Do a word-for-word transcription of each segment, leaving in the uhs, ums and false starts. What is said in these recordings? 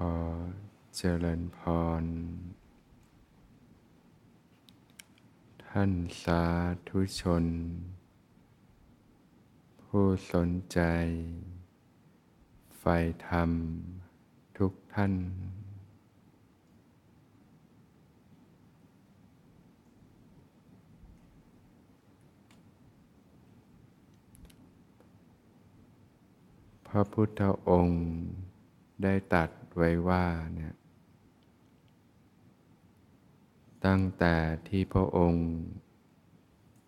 พรเจริญพรท่านสาธุชนผู้สนใจใฝ่ธรรมทุกท่านพระพุทธองค์ได้ตรัสไว้ว่าเนี่ยตั้งแต่ที่พระองค์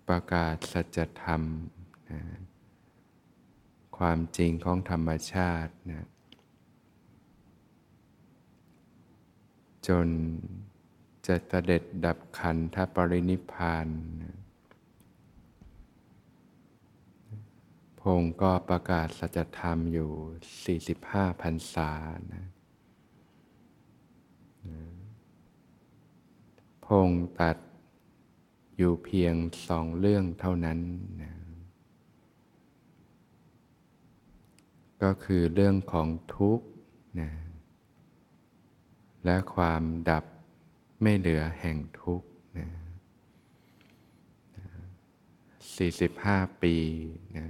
ประกาศสัจธรรมนะความจริงของธรรมชาตินะจนจะเสด็จดับขันธปรินิพพานนะพระองค์ก็ประกาศสัจธรรมอยู่สี่สิบห้าพรรษานะพระองค์ตรัสอยู่เพียงสองเรื่องเท่านั้นนะก็คือเรื่องของทุกข์นะและความดับไม่เหลือแห่งทุกข์นะสี่สิบห้าปีนะ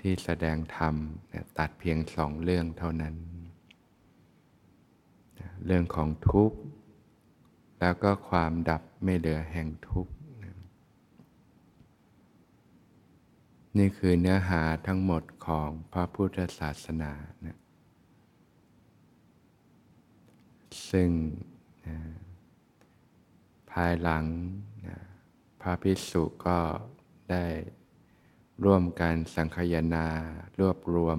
ที่แสดงธรรมเนี่ยตัดเพียงสองเรื่องเท่านั้นเรื่องของทุกข์แล้วก็ความดับไม่เหลือแห่งทุกข์นี่คือเนื้อหาทั้งหมดของพระพุทธศาสนานะซึ่งนะภายหลังนะพระภิกษุก็ได้ร่วมการสังคายนารวบรวม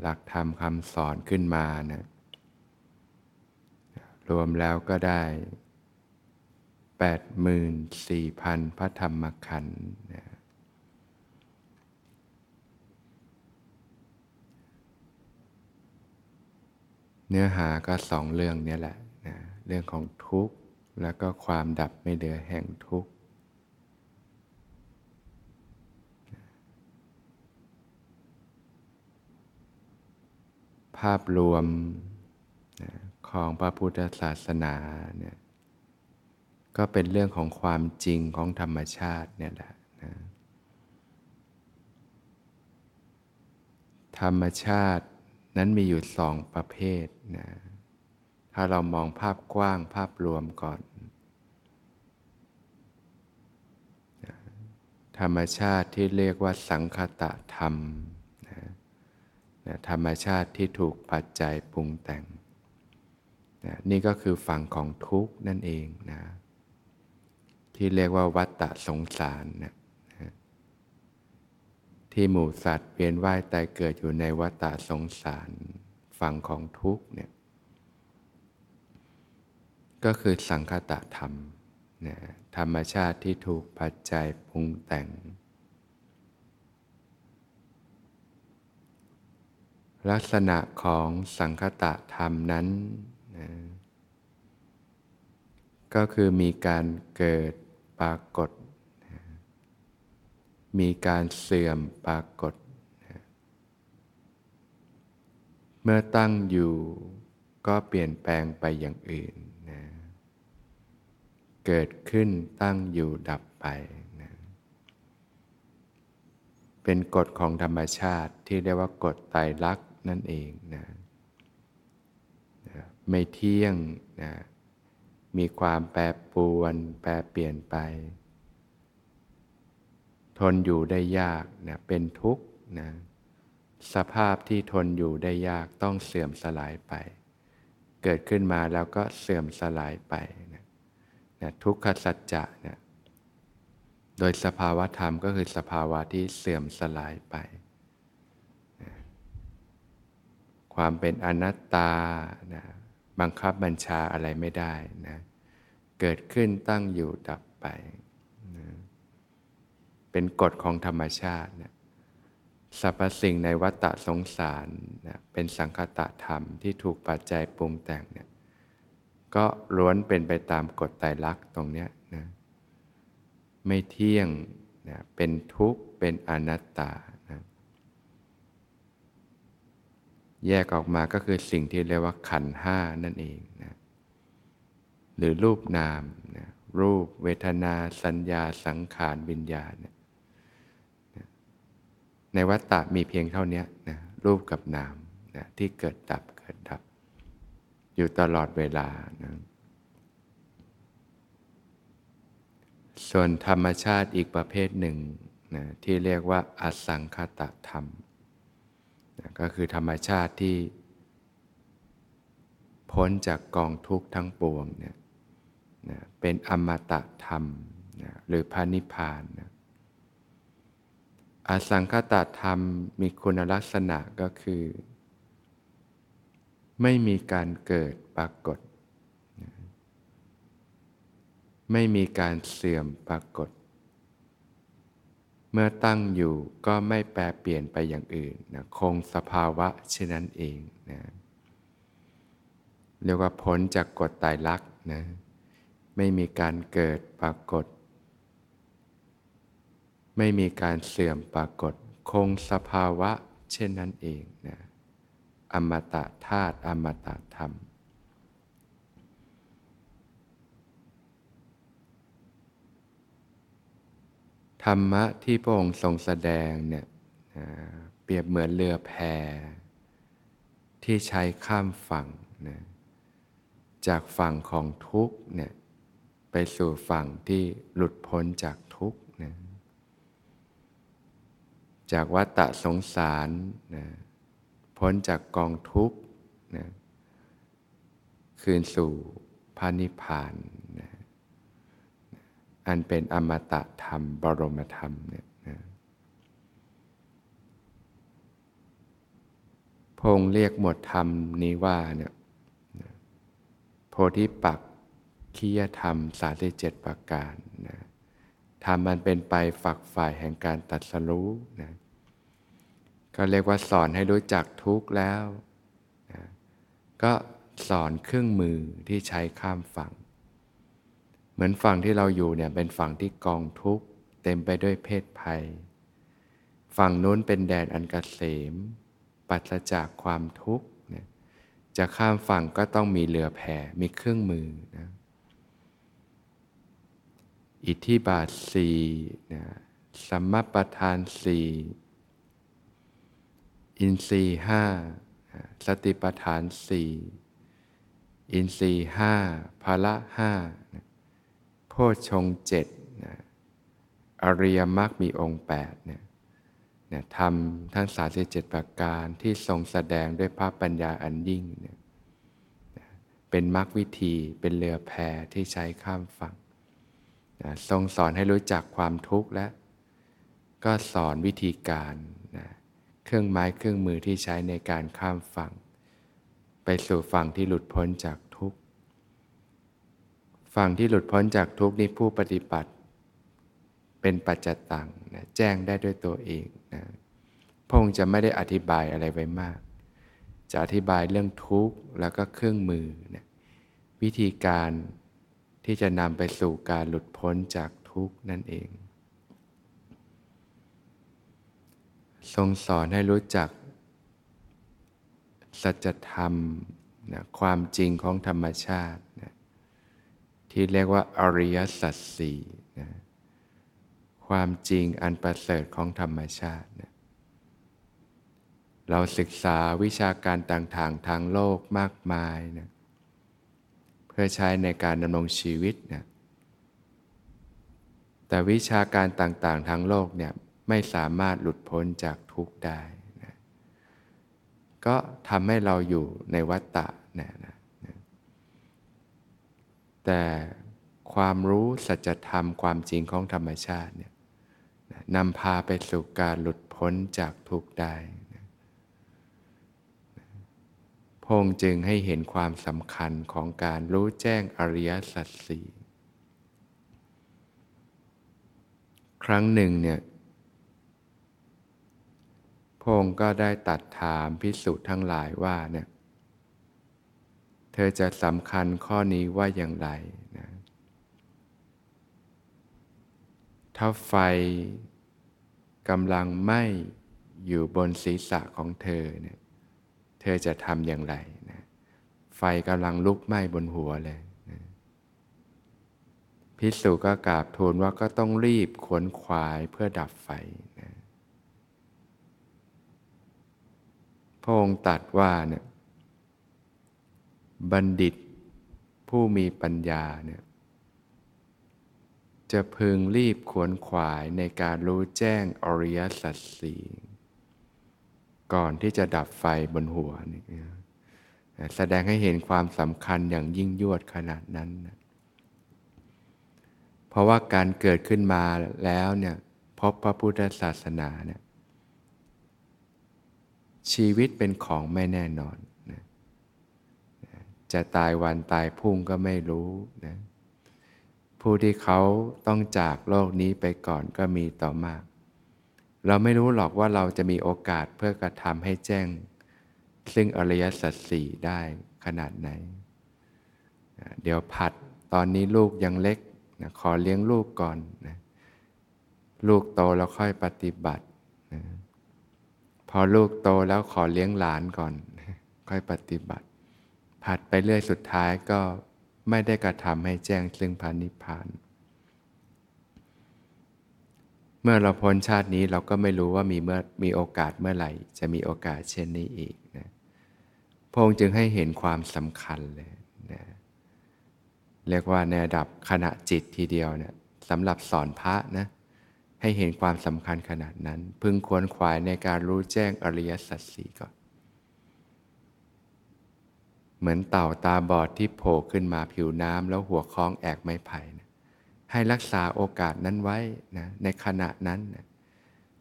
หลักธรรมคำสอนขึ้นมานะรวมแล้วก็ได้ แปดหมื่นสี่พัน พระธรรมขันธ์นะเนื้อหาก็สองเรื่องนี้แหละนะเรื่องของทุกข์แล้วก็ความดับไม่เหลือแห่งทุกข์ภาพรวมนะของพระพุทธศาสนาเนี่ยก็เป็นเรื่องของความจริงของธรรมชาติเนี่ยแหละนะธรรมชาตินั้นมีอยู่สองประเภทนะถ้าเรามองภาพกว้างภาพรวมก่อนนะธรรมชาติที่เรียกว่าสังคตธรรมธรรมชาติที่ถูกปัจจัยปรุงแต่งนะนี่ก็คือฝั่งของทุกข์นั่นเองนะที่เรียกว่าวัฏฏะสงสารนะนะที่หมู่สัตว์เวียนว่ายตายเกิดอยู่ในวัฏฏะสงสารฝั่งของทุกข์เนี่ยก็คือสังคตธรรมนะธรรมชาติที่ถูกปัจจัยปรุงแต่งลักษณะของสังคตธรรมนั้นนะก็คือมีการเกิดปรากฏนะมีการเสื่อมปรากฏนะเมื่อตั้งอยู่ก็เปลี่ยนแปลงไปอย่างอื่นนะเกิดขึ้นตั้งอยู่ดับไปนะเป็นกฎของธรรมชาติที่เรียกว่ากฎไตรลักษณ์นั่นเองนะนะไม่เที่ยงนะมีความแปรปรวนแปรเปลี่ยนไปทนอยู่ได้ยากนะเป็นทุกข์นะสภาพที่ทนอยู่ได้ยากต้องเสื่อมสลายไปเกิดขึ้นมาแล้วก็เสื่อมสลายไปนะนะทุกขสัจจะนะโดยสภาวะธรรมก็คือสภาวะที่เสื่อมสลายไปความเป็นอนัตตานะบังคับบัญชาอะไรไม่ได้นะเกิดขึ้นตั้งอยู่ดับไปนะเป็นกฎของธรรมชาตินะสรรพสิ่งในวัฏฏะสงสารนะเป็นสังคตธรรมที่ถูกปัจจัยปรุงแต่งเนี่ยก็ล้วนเป็นไปตามกฎไตรลักษณ์ตรงเนี้ยนะไม่เที่ยงนะเป็นทุกข์เป็นอนัตตา แยกออกมาก็คือสิ่งที่เรียกว่าขันธ์ห้านั่นเองนะหรือรูปนามนะรูปเวทนาสัญญาสังขารวิญญาณนะในวัฏฏะมีเพียงเท่านี้นะรูปกับนามนะที่เกิดดับเกิดดับอยู่ตลอดเวลานะส่วนธรรมชาติอีกประเภทหนึ่งนะที่เรียกว่าอสังขตธรรมนะก็คือธรรมชาติที่พ้นจากกองทุกข์ทั้งปวงเนี่ยนะเป็นอมตะธรรมนะหรือพระนิพพานนะอสังขตธรรมมีคุณลักษณะก็คือไม่มีการเกิดปรากฏนะไม่มีการเสื่อมปรากฏเมื่อตั้งอยู่ก็ไม่แปรเปลี่ยนไปอย่างอื่นนะคงสภาวะเช่นนั้นเองนะเรียกว่าพ้นจากกฎไตรลักษณ์นะไม่มีการเกิดปรากฏไม่มีการเสื่อมปรากฏคงสภาวะเช่นนั้นเองนะอมตะธาตุอมตะธรรมธรรมะที่พระองค์ทรงแสดงเนี่ยเปรียบเหมือนเรือแพที่ใช้ข้ามฝั่งนะจากฝั่งของทุกข์เนี่ยไปสู่ฝั่งที่หลุดพ้นจากทุกข์นะจากวัฏฏะสงสารนะพ้นจากกองทุกข์นะคืนสู่พระนิพพานนะอันเป็นอมตะธรรมบรมธรรมเนี่ยนะพงเรียกหมวดธรรมนี้ว่าเนี่ยโพธิปักขิยธรรมสามสิบเจ็ดประการนะธรรมมันเป็นไปฝักฝ่ายแห่งการตรัสรู้นะก็เรียกว่าสอนให้รู้จักทุกข์แล้วนะก็สอนเครื่องมือที่ใช้ข้ามฝั่งเหมือนฝั่งที่เราอยู่เนี่ยเป็นฝั่งที่กองทุกข์เต็มไปด้วยเพศภัยฝั่งนู้นเป็นแดนอันเกษมปราศจากความทุกข์นะจะข้ามฝั่งก็ต้องมีเรือแพมีเครื่องมือนะอิทธิบาทสี่นะสัมมัปปทานสี่อินทรีย์ห้าสติปัฏฐานสี่อินทรีย์ห้าพละห้าโพชฌงค์เจ็ดอริยมรรคมีองค์แปดเนี่ยธรรมทั้งสามสิบเจ็ดประการที่ทรงแสดงด้วยพระปัญญาอันยิ่งเนี่ยเป็นมรรควิธีเป็นเรือแพที่ใช้ข้ามฝั่งทรงสอนให้รู้จักความทุกข์และก็สอนวิธีการเครื่องไม้เครื่องมือที่ใช้ในการข้ามฝั่งไปสู่ฝั่งที่หลุดพ้นจากทุกข์ฝั่งที่หลุดพ้นจากทุกข์นี้ผู้ปฏิบัติเป็นปัจจตังนะแจ้งได้ด้วยตัวเองนะพระองค์จะไม่ได้อธิบายอะไรไว้มากจะอธิบายเรื่องทุกข์แล้วก็เครื่องมือนะวิธีการที่จะนำไปสู่การหลุดพ้นจากทุกข์นั่นเองทรงสอนให้รู้จักสัจธรรมนะความจริงของธรรมชาตินะที่เรียกว่าอริยสัจสี่นะความจริงอันประเสริฐของธรรมชาตินะเราศึกษาวิชาการต่างๆทางโลกมากมายนะเพื่อใช้ในการดำรงชีวิตนะแต่วิชาการต่างๆทางโลกเนี่ยไม่สามารถหลุดพ้นจากทุกข์ได้นะก็ทำให้เราอยู่ในวัฏฏะนะนะนะแต่ความรู้สัจธรรมความจริงของธรรมชาติเนี่ยนะนำพาไปสู่การหลุดพ้นจากทุกข์ได้นะนะพระองค์จึงให้เห็นความสำคัญของการรู้แจ้งอริยสัจสี่ครั้งหนึ่งเนี่ยพระองค์ก็ได้ตรัสถามภิกษุทั้งหลายว่าเนี่ยเธอจะสำคัญข้อนี้ว่าอย่างไรนะถ้าไฟกำลังไหม้อยู่บนศีรษะของเธอเนี่ย เธอจะทำอย่างไรนะไฟกำลังลุกไหม้บนหัวเลยนะภิกษุก็กราบทูลว่าก็ต้องรีบขวนขวายเพื่อดับไฟนะพระองค์ตรัสว่าเนี่ยบัณฑิตผู้มีปัญญาเนี่ยจะพึงรีบขวนขวายในการรู้แจ้งอริยสัจสี่ก่อนที่จะดับไฟบนหัวนี่แสดงให้เห็นความสำคัญอย่างยิ่งยวดขนาดนั้นนะเพราะว่าการเกิดขึ้นมาแล้วเนี่ยพบพระพุทธศาสนาเนี่ยชีวิตเป็นของไม่แน่นอนนะจะตายวันตายพรุ่งก็ไม่รู้นะผู้ที่เขาต้องจากโลกนี้ไปก่อนก็มีต่อมากเราไม่รู้หรอกว่าเราจะมีโอกาสเพื่อกระทำให้แจ้งซึ่งอริยสัจสี่ได้ขนาดไหนเดี๋ยวผัดตอนนี้ลูกยังเล็กนะขอเลี้ยงลูกก่อนนะลูกโตแล้วค่อยปฏิบัตินะพอลูกโตแล้วขอเลี้ยงหลานก่อนนะค่อยปฏิบัติผัดไปเรื่อยสุดท้ายก็ไม่ได้กระทำให้แจ้งซึ่งพระนิพพานเมื่อเราพ้นชาตินี้เราก็ไม่รู้ว่ามีเมื่อมีโอกาสเมื่อไหร่จะมีโอกาสเช่นนี้อีกนะพระองค์จึงให้เห็นความสำคัญเลยนะเรียกว่าในระดับขณะจิตทีเดียวเนี่ยสำหรับสอนพระนะให้เห็นความสำคัญขนาดนั้นพึงควรขวายในการรู้แจ้งอริยสัจสี่ก่อนเหมือนเต่าตาบอดที่โผล่ขึ้นมาผิวน้ำแล้วหัวคล้องแอกไม้ไผ่นะให้รักษาโอกาสนั้นไว้นะในขณะนั้นนะ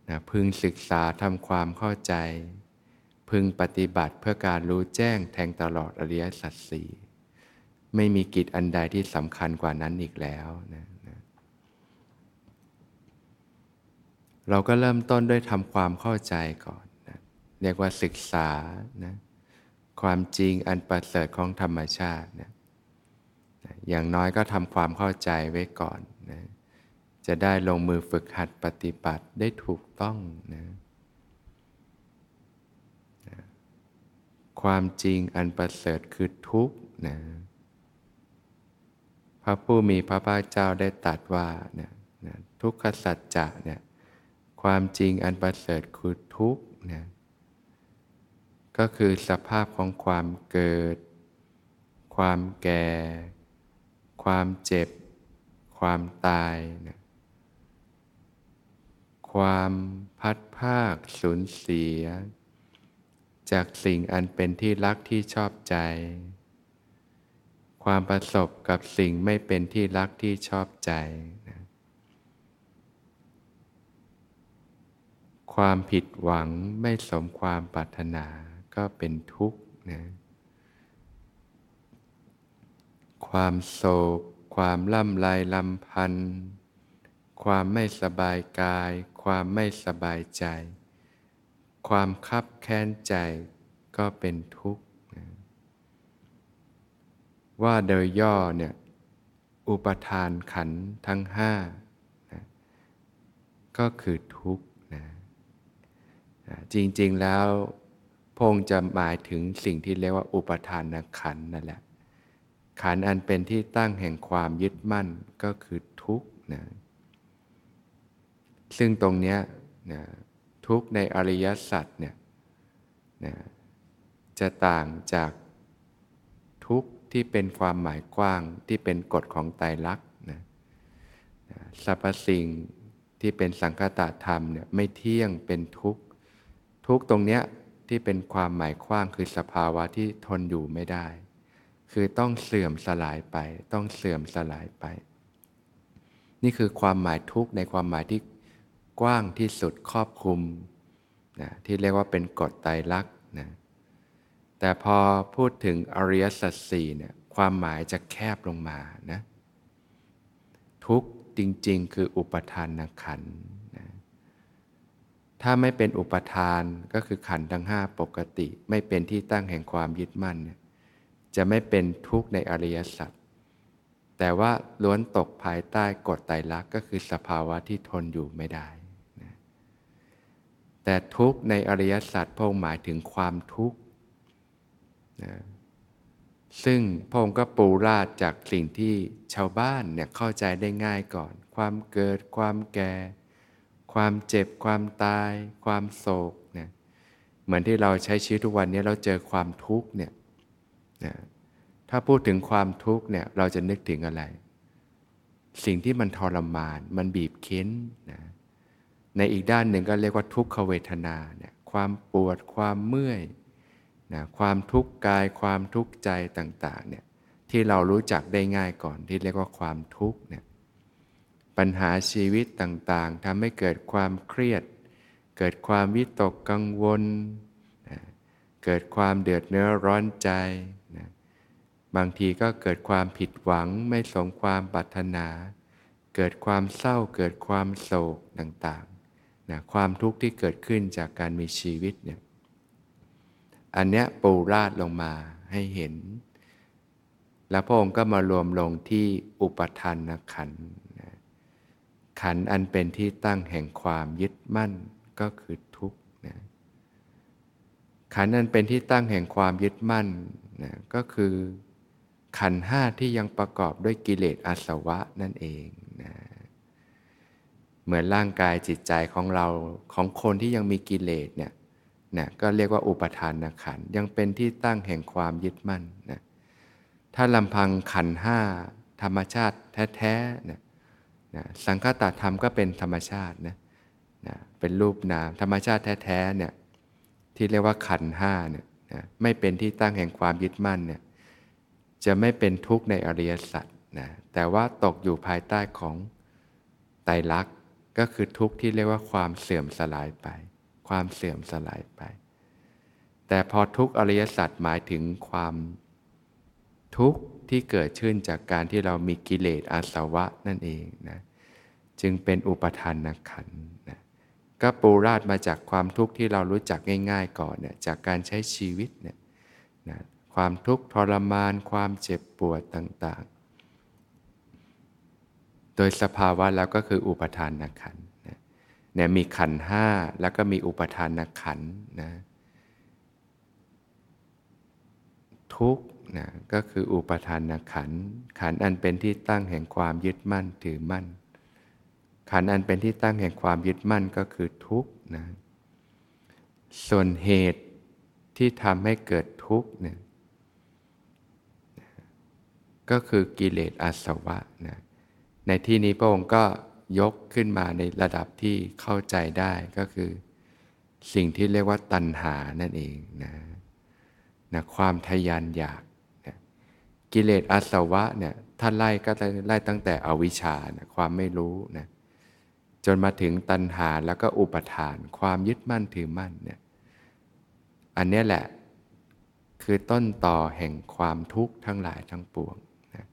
นะพึงศึกษาทำความเข้าใจพึงปฏิบัติเพื่อการรู้แจ้งแทงตลอดอริยสัจสี่ไม่มีกิจอันใดที่สำคัญกว่านั้นอีกแล้วนะนะเราก็เริ่มต้นด้วยทำความเข้าใจก่อนนะเรียกว่าศึกษานะความจริงอันประเสริฐของธรรมชาตินะอย่างน้อยก็ทำความเข้าใจไว้ก่อนนะจะได้ลงมือฝึกหัดปฏิบัติได้ถูกต้องนะนะความจริงอันประเสริฐคือทุกข์นะพระผู้มีพระภาคเจ้าได้ตรัสว่านะนะทุกขสัจจะเนี่ยความจริงอันประเสริฐคือทุกข์นะก็คือสภาพของความเกิดความแก่ความเจ็บความตายนะความพัดพรากสูญเสียจากสิ่งอันเป็นที่รักที่ชอบใจความประสบกับสิ่งไม่เป็นที่รักที่ชอบใจนะความผิดหวังไม่สมความปรารถนาก็เป็นทุกข์นะความโศกความล่ำไรลำพันธ์ความไม่สบายกายความไม่สบายใจความคับแค้นใจก็เป็นทุกข์นะว่าโดยย่อเนี่ยอุปทานขันธ์ทั้งห้านะก็คือทุกข์นะจริงๆแล้วพงจะหมายถึงสิ่งที่เรียกว่าอุปทานขันธ์นั่นแหละขันธ์อันเป็นที่ตั้งแห่งความยึดมั่นก็คือทุกข์นะซึ่งตรงเนี้ยนะทุกข์ในอริยสัจเนี่ยนะจะต่างจากทุกข์ที่เป็นความหมายกว้างที่เป็นกฎของไตรลักษณ์นะนะสรรพสิ่งที่เป็นสังคตธรรมเนี่ยไม่เที่ยงเป็นทุกข์ทุกข์ตรงเนี้ยที่เป็นความหมายกว้างคือสภาวะที่ทนอยู่ไม่ได้คือต้องเสื่อมสลายไปต้องเสื่อมสลายไปนี่คือความหมายทุกข์ในความหมายที่กว้างที่สุดครอบคลุมนะที่เรียกว่าเป็นกฎไตรลักษณ์นะแต่พอพูดถึงอริยสัจสี่เนี่ยความหมายจะแคบลงมานะทุกข์จริงๆคืออุปทานขันธ์นะถ้าไม่เป็นอุปทานก็คือขันธ์ทั้งห้าปกติไม่เป็นที่ตั้งแห่งความยึดมั่นเนี่ยจะไม่เป็นทุกข์ในอริยสัจแต่ว่าล้วนตกภายใต้กฎไตรลักษณ์ก็คือสภาวะที่ทนอยู่ไม่ได้นะแต่ทุกข์ในอริยสัจพงหมายถึงความทุกข์ นะซึ่งพระองค์ก็ปูราดจากสิ่งที่ชาวบ้านเนี่ยเข้าใจได้ง่ายก่อนความเกิดความแก่ความเจ็บความตายความโศกเนี่ยเหมือนที่เราใช้ชีวิตทุกวันนี้เราเจอความทุกข์เนี่ยนะถ้าพูดถึงความทุกข์เนี่ยเราจะนึกถึงอะไรสิ่งที่มันทรมานมันบีบเค้นนะในอีกด้านหนึ่งก็เรียกว่าทุกขเวทนาเนี่ยความปวดความเมื่อยนะความทุกข์กายความทุกข์ใจต่างๆเนี่ยที่เรารู้จักได้ง่ายก่อนที่เรียกว่าความทุกข์เนี่ยปัญหาชีวิตต่างๆทำให้เกิดความเครียดเกิดความวิตกกังวลนะเกิดความเดือดเนื้อร้อนใจนะบางทีก็เกิดความผิดหวังไม่สมความปรารถนาเกิดความเศร้าเกิดความโศกต่างๆนะความทุกข์ที่เกิดขึ้นจากการมีชีวิตเนี่ยอันเนี้ยปูราดลงมาให้เห็นแล้วพระองค์ก็มารวมลงที่อุปทานขันธ์ขันธ์อันเป็นที่ตั้งแห่งความยึดมั่นก็คือทุกข์นะขันธ์อันเป็นที่ตั้งแห่งความยึดมั่นนะก็คือขันธ์ห้าที่ยังประกอบด้วยกิเลสอาสวะนั่นเองนะเหมือนร่างกายจิตใจของเราของคนที่ยังมีกิเลสเนี่ยนะก็เรียกว่าอุปทานขันธ์ยังเป็นที่ตั้งแห่งความยึดมั่นนะถ้าลำพังขันธ์ห้าธรรมชาติแท้ๆนะนะสังคตธรรมก็เป็นธรรมชาตินะนะเป็นรูปนามธรรมชาติแท้ๆเนี่ยที่เรียกว่าขันธ์ห้าเนี่ยนะไม่เป็นที่ตั้งแห่งความยึดมั่นเนี่ยจะไม่เป็นทุกข์ในอริยสัจนะแต่ว่าตกอยู่ภายใต้ของไตรลักษณ์ก็คือทุกข์ที่เรียกว่าความเสื่อมสลายไปความเสื่อมสลายไปแต่พอทุกข์อริยสัจหมายถึงความทุกข์ที่เกิดขึ้นจากการที่เรามีกิเลสอาสวะนั่นเองนะจึงเป็นอุปทานขันธ์นะก็ปูราดมาจากความทุกข์ที่เรารู้จักง่ายๆก่อนเนี่ยจากการใช้ชีวิตเนี่ยนะความทุกข์ทรมานความเจ็บปวดต่างๆโดยสภาวะแล้วก็คืออุปทานขันธ์เนี่ยมีขันธ์ห้าแล้วก็มีอุปทานขันธ์นะทุกข์นะก็คืออุปทานขันธ์ขันธ์อันเป็นที่ตั้งแห่งความยึดมั่นถือมั่นขันธ์อันเป็นที่ตั้งแห่งความยึดมั่นก็คือทุกข์นะส่วนเหตุที่ทำให้เกิดทุกข์เนี่ยก็คือกิเลสอาสวะนะในที่นี้พระองค์ก็ยกขึ้นมาในระดับที่เข้าใจได้ก็คือสิ่งที่เรียกว่าตัณหานั่นเองนะนะความทะยานอยากนะกิเลสอาสวะเนี่ยถ้าไล่ก็ไล่ตั้งแต่อวิชชานะความไม่รู้นะจนมาถึงตัณหาแล้วก็อุปทานความยึดมั่นถือมั่นเนี่ยอันนี้แหละคือต้นต่อแห่งความทุกข์ทั้งหลายทั้งปวงนะ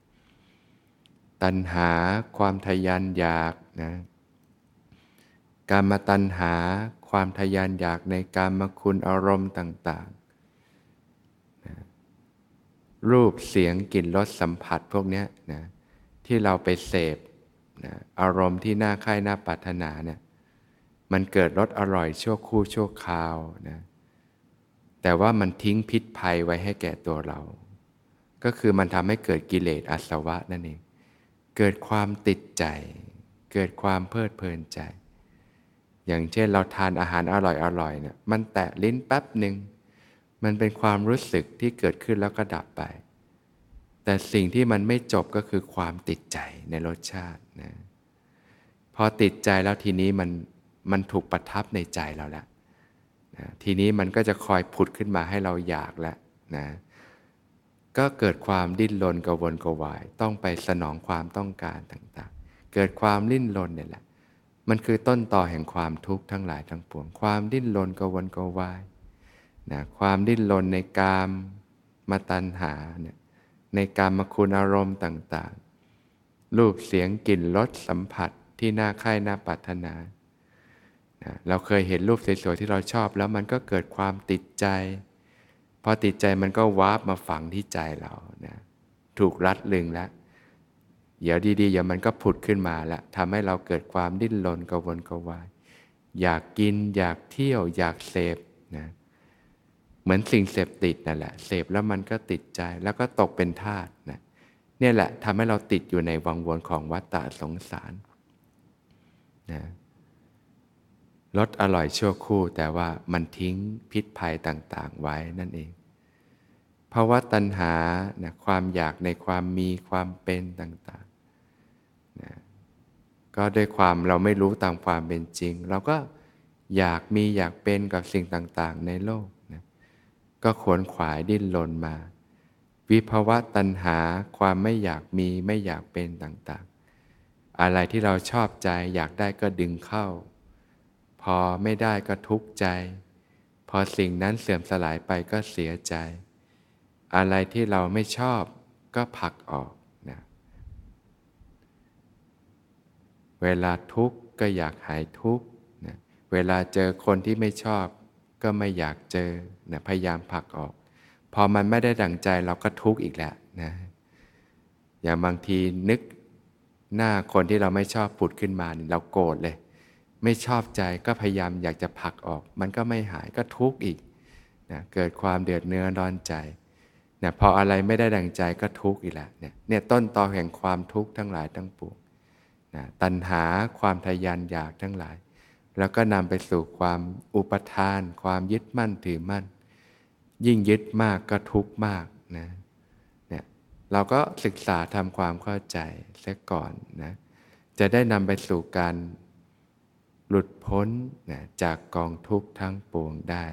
ตัณหาความทะยานอยากนะกามตัณหาความทะยานอยากในกามคุณอารมณ์ต่างๆนะรูปเสียงกลิ่นรสสัมผัสพวกเนี้ยนะที่เราไปเสพนะอารมณ์ที่น่าใคร่น่าปรารถนาเนี่ยมันเกิดรสอร่อยชั่วครู่ชั่วคราวนะแต่ว่ามันทิ้งพิษภัยไว้ให้แก่ตัวเราก็คือมันทำให้เกิดกิเลสอาสวะนั่นเองเกิดความติดใจเกิดความเพลิดเพลินใจอย่างเช่นเราทานอาหารอร่อยอร่อยเนี่ยมันแตะลิ้นแป๊บหนึ่งมันเป็นความรู้สึกที่เกิดขึ้นแล้วก็ดับไปแต่สิ่งที่มันไม่จบก็คือความติดใจในรสชาตินะพอติดใจแล้วทีนี้มันมันถูกประทับในใจเราแล้วนะทีนี้มันก็จะคอยผุดขึ้นมาให้เราอยากแล้วนะก็เกิดความดิ้นรนกระวนกระวายต้องไปสนองความต้องการต่างๆเกิดความดิ้นรนเนี่ยแหละมันคือต้นต่อแห่งความทุกข์ทั้งหลายทั้งปวงความดิ้นรนกระวนกระวายนะความดิ้นรนในกามตัณหาเนี่ยในกามคุณอารมณ์ต่างๆรูปเสียงกลิ่นรสสัมผัสที่น่าใคร่น่าปรารถนานะเราเคยเห็นรูปสวยๆที่เราชอบแล้วมันก็เกิดความติดใจพอติดใจมันก็วาร์ปมาฝังที่ใจเรานะถูกรัดลึงแล้วเดี๋ยวดีๆเดี๋ยวมันก็ผุดขึ้นมาแล้วทำให้เราเกิดความดิ้นรนกระวนกระวายอยากกินอยากเที่ยวอยากเสพนะ เหมือนสิ่งเสพติดนั่นแหละเสพแล้วมันก็ติดใจแล้วก็ตกเป็นทาสนะเนี่ยแหละทำให้เราติดอยู่ในวังวนของวัฏฏะสงสารนะรสอร่อยชั่วครู่แต่ว่ามันทิ้งพิษภัยต่างๆไว้นั่นเองภาวะตัณหานะความอยากในความมีความเป็นต่างๆนะก็ด้วยความเราไม่รู้ตามความเป็นจริงเราก็อยากมีอยากเป็นกับสิ่งต่างๆในโลกนะก็ขวนขวายดิ้นรนมาวิภวะตัณหาความไม่อยากมีไม่อยากเป็นต่างๆอะไรที่เราชอบใจอยากได้ก็ดึงเข้าพอไม่ได้ก็ทุกข์ใจพอสิ่งนั้นเสื่อมสลายไปก็เสียใจอะไรที่เราไม่ชอบก็ผลักออกนะเวลาทุกข์ก็อยากหายทุกข์นะเวลาเจอคนที่ไม่ชอบก็ไม่อยากเจอนะพยายามผลักออกพอมันไม่ได้ดั่งใจเราก็ทุกข์อีกแล้วนะอย่างบางทีนึกหน้าคนที่เราไม่ชอบผุดขึ้นมาเราโกรธเลยไม่ชอบใจก็พยายามอยากจะผลักออกมันก็ไม่หายก็ทุกข์อีกนะเกิดความเดือดเนื้อร้อนใจนะพออะไรไม่ได้ดั่งใจก็ทุกข์อีกแล้วเนี่ยเนี่ยต้นตอแห่งความทุกข์ทั้งหลายทั้งปวงนะตัณหาความทะยานอยากทั้งหลายแล้วก็นำไปสู่ความอุปทานความยึดมั่นถือมั่นยิ่งยึดมากก็ทุกข์มากนะเนี่ยเราก็ศึกษาทำความเข้าใจเสียก่อนนะจะได้นำไปสู่การหลุดพ้นนะจากกองทุกข์ทั้งปวงได้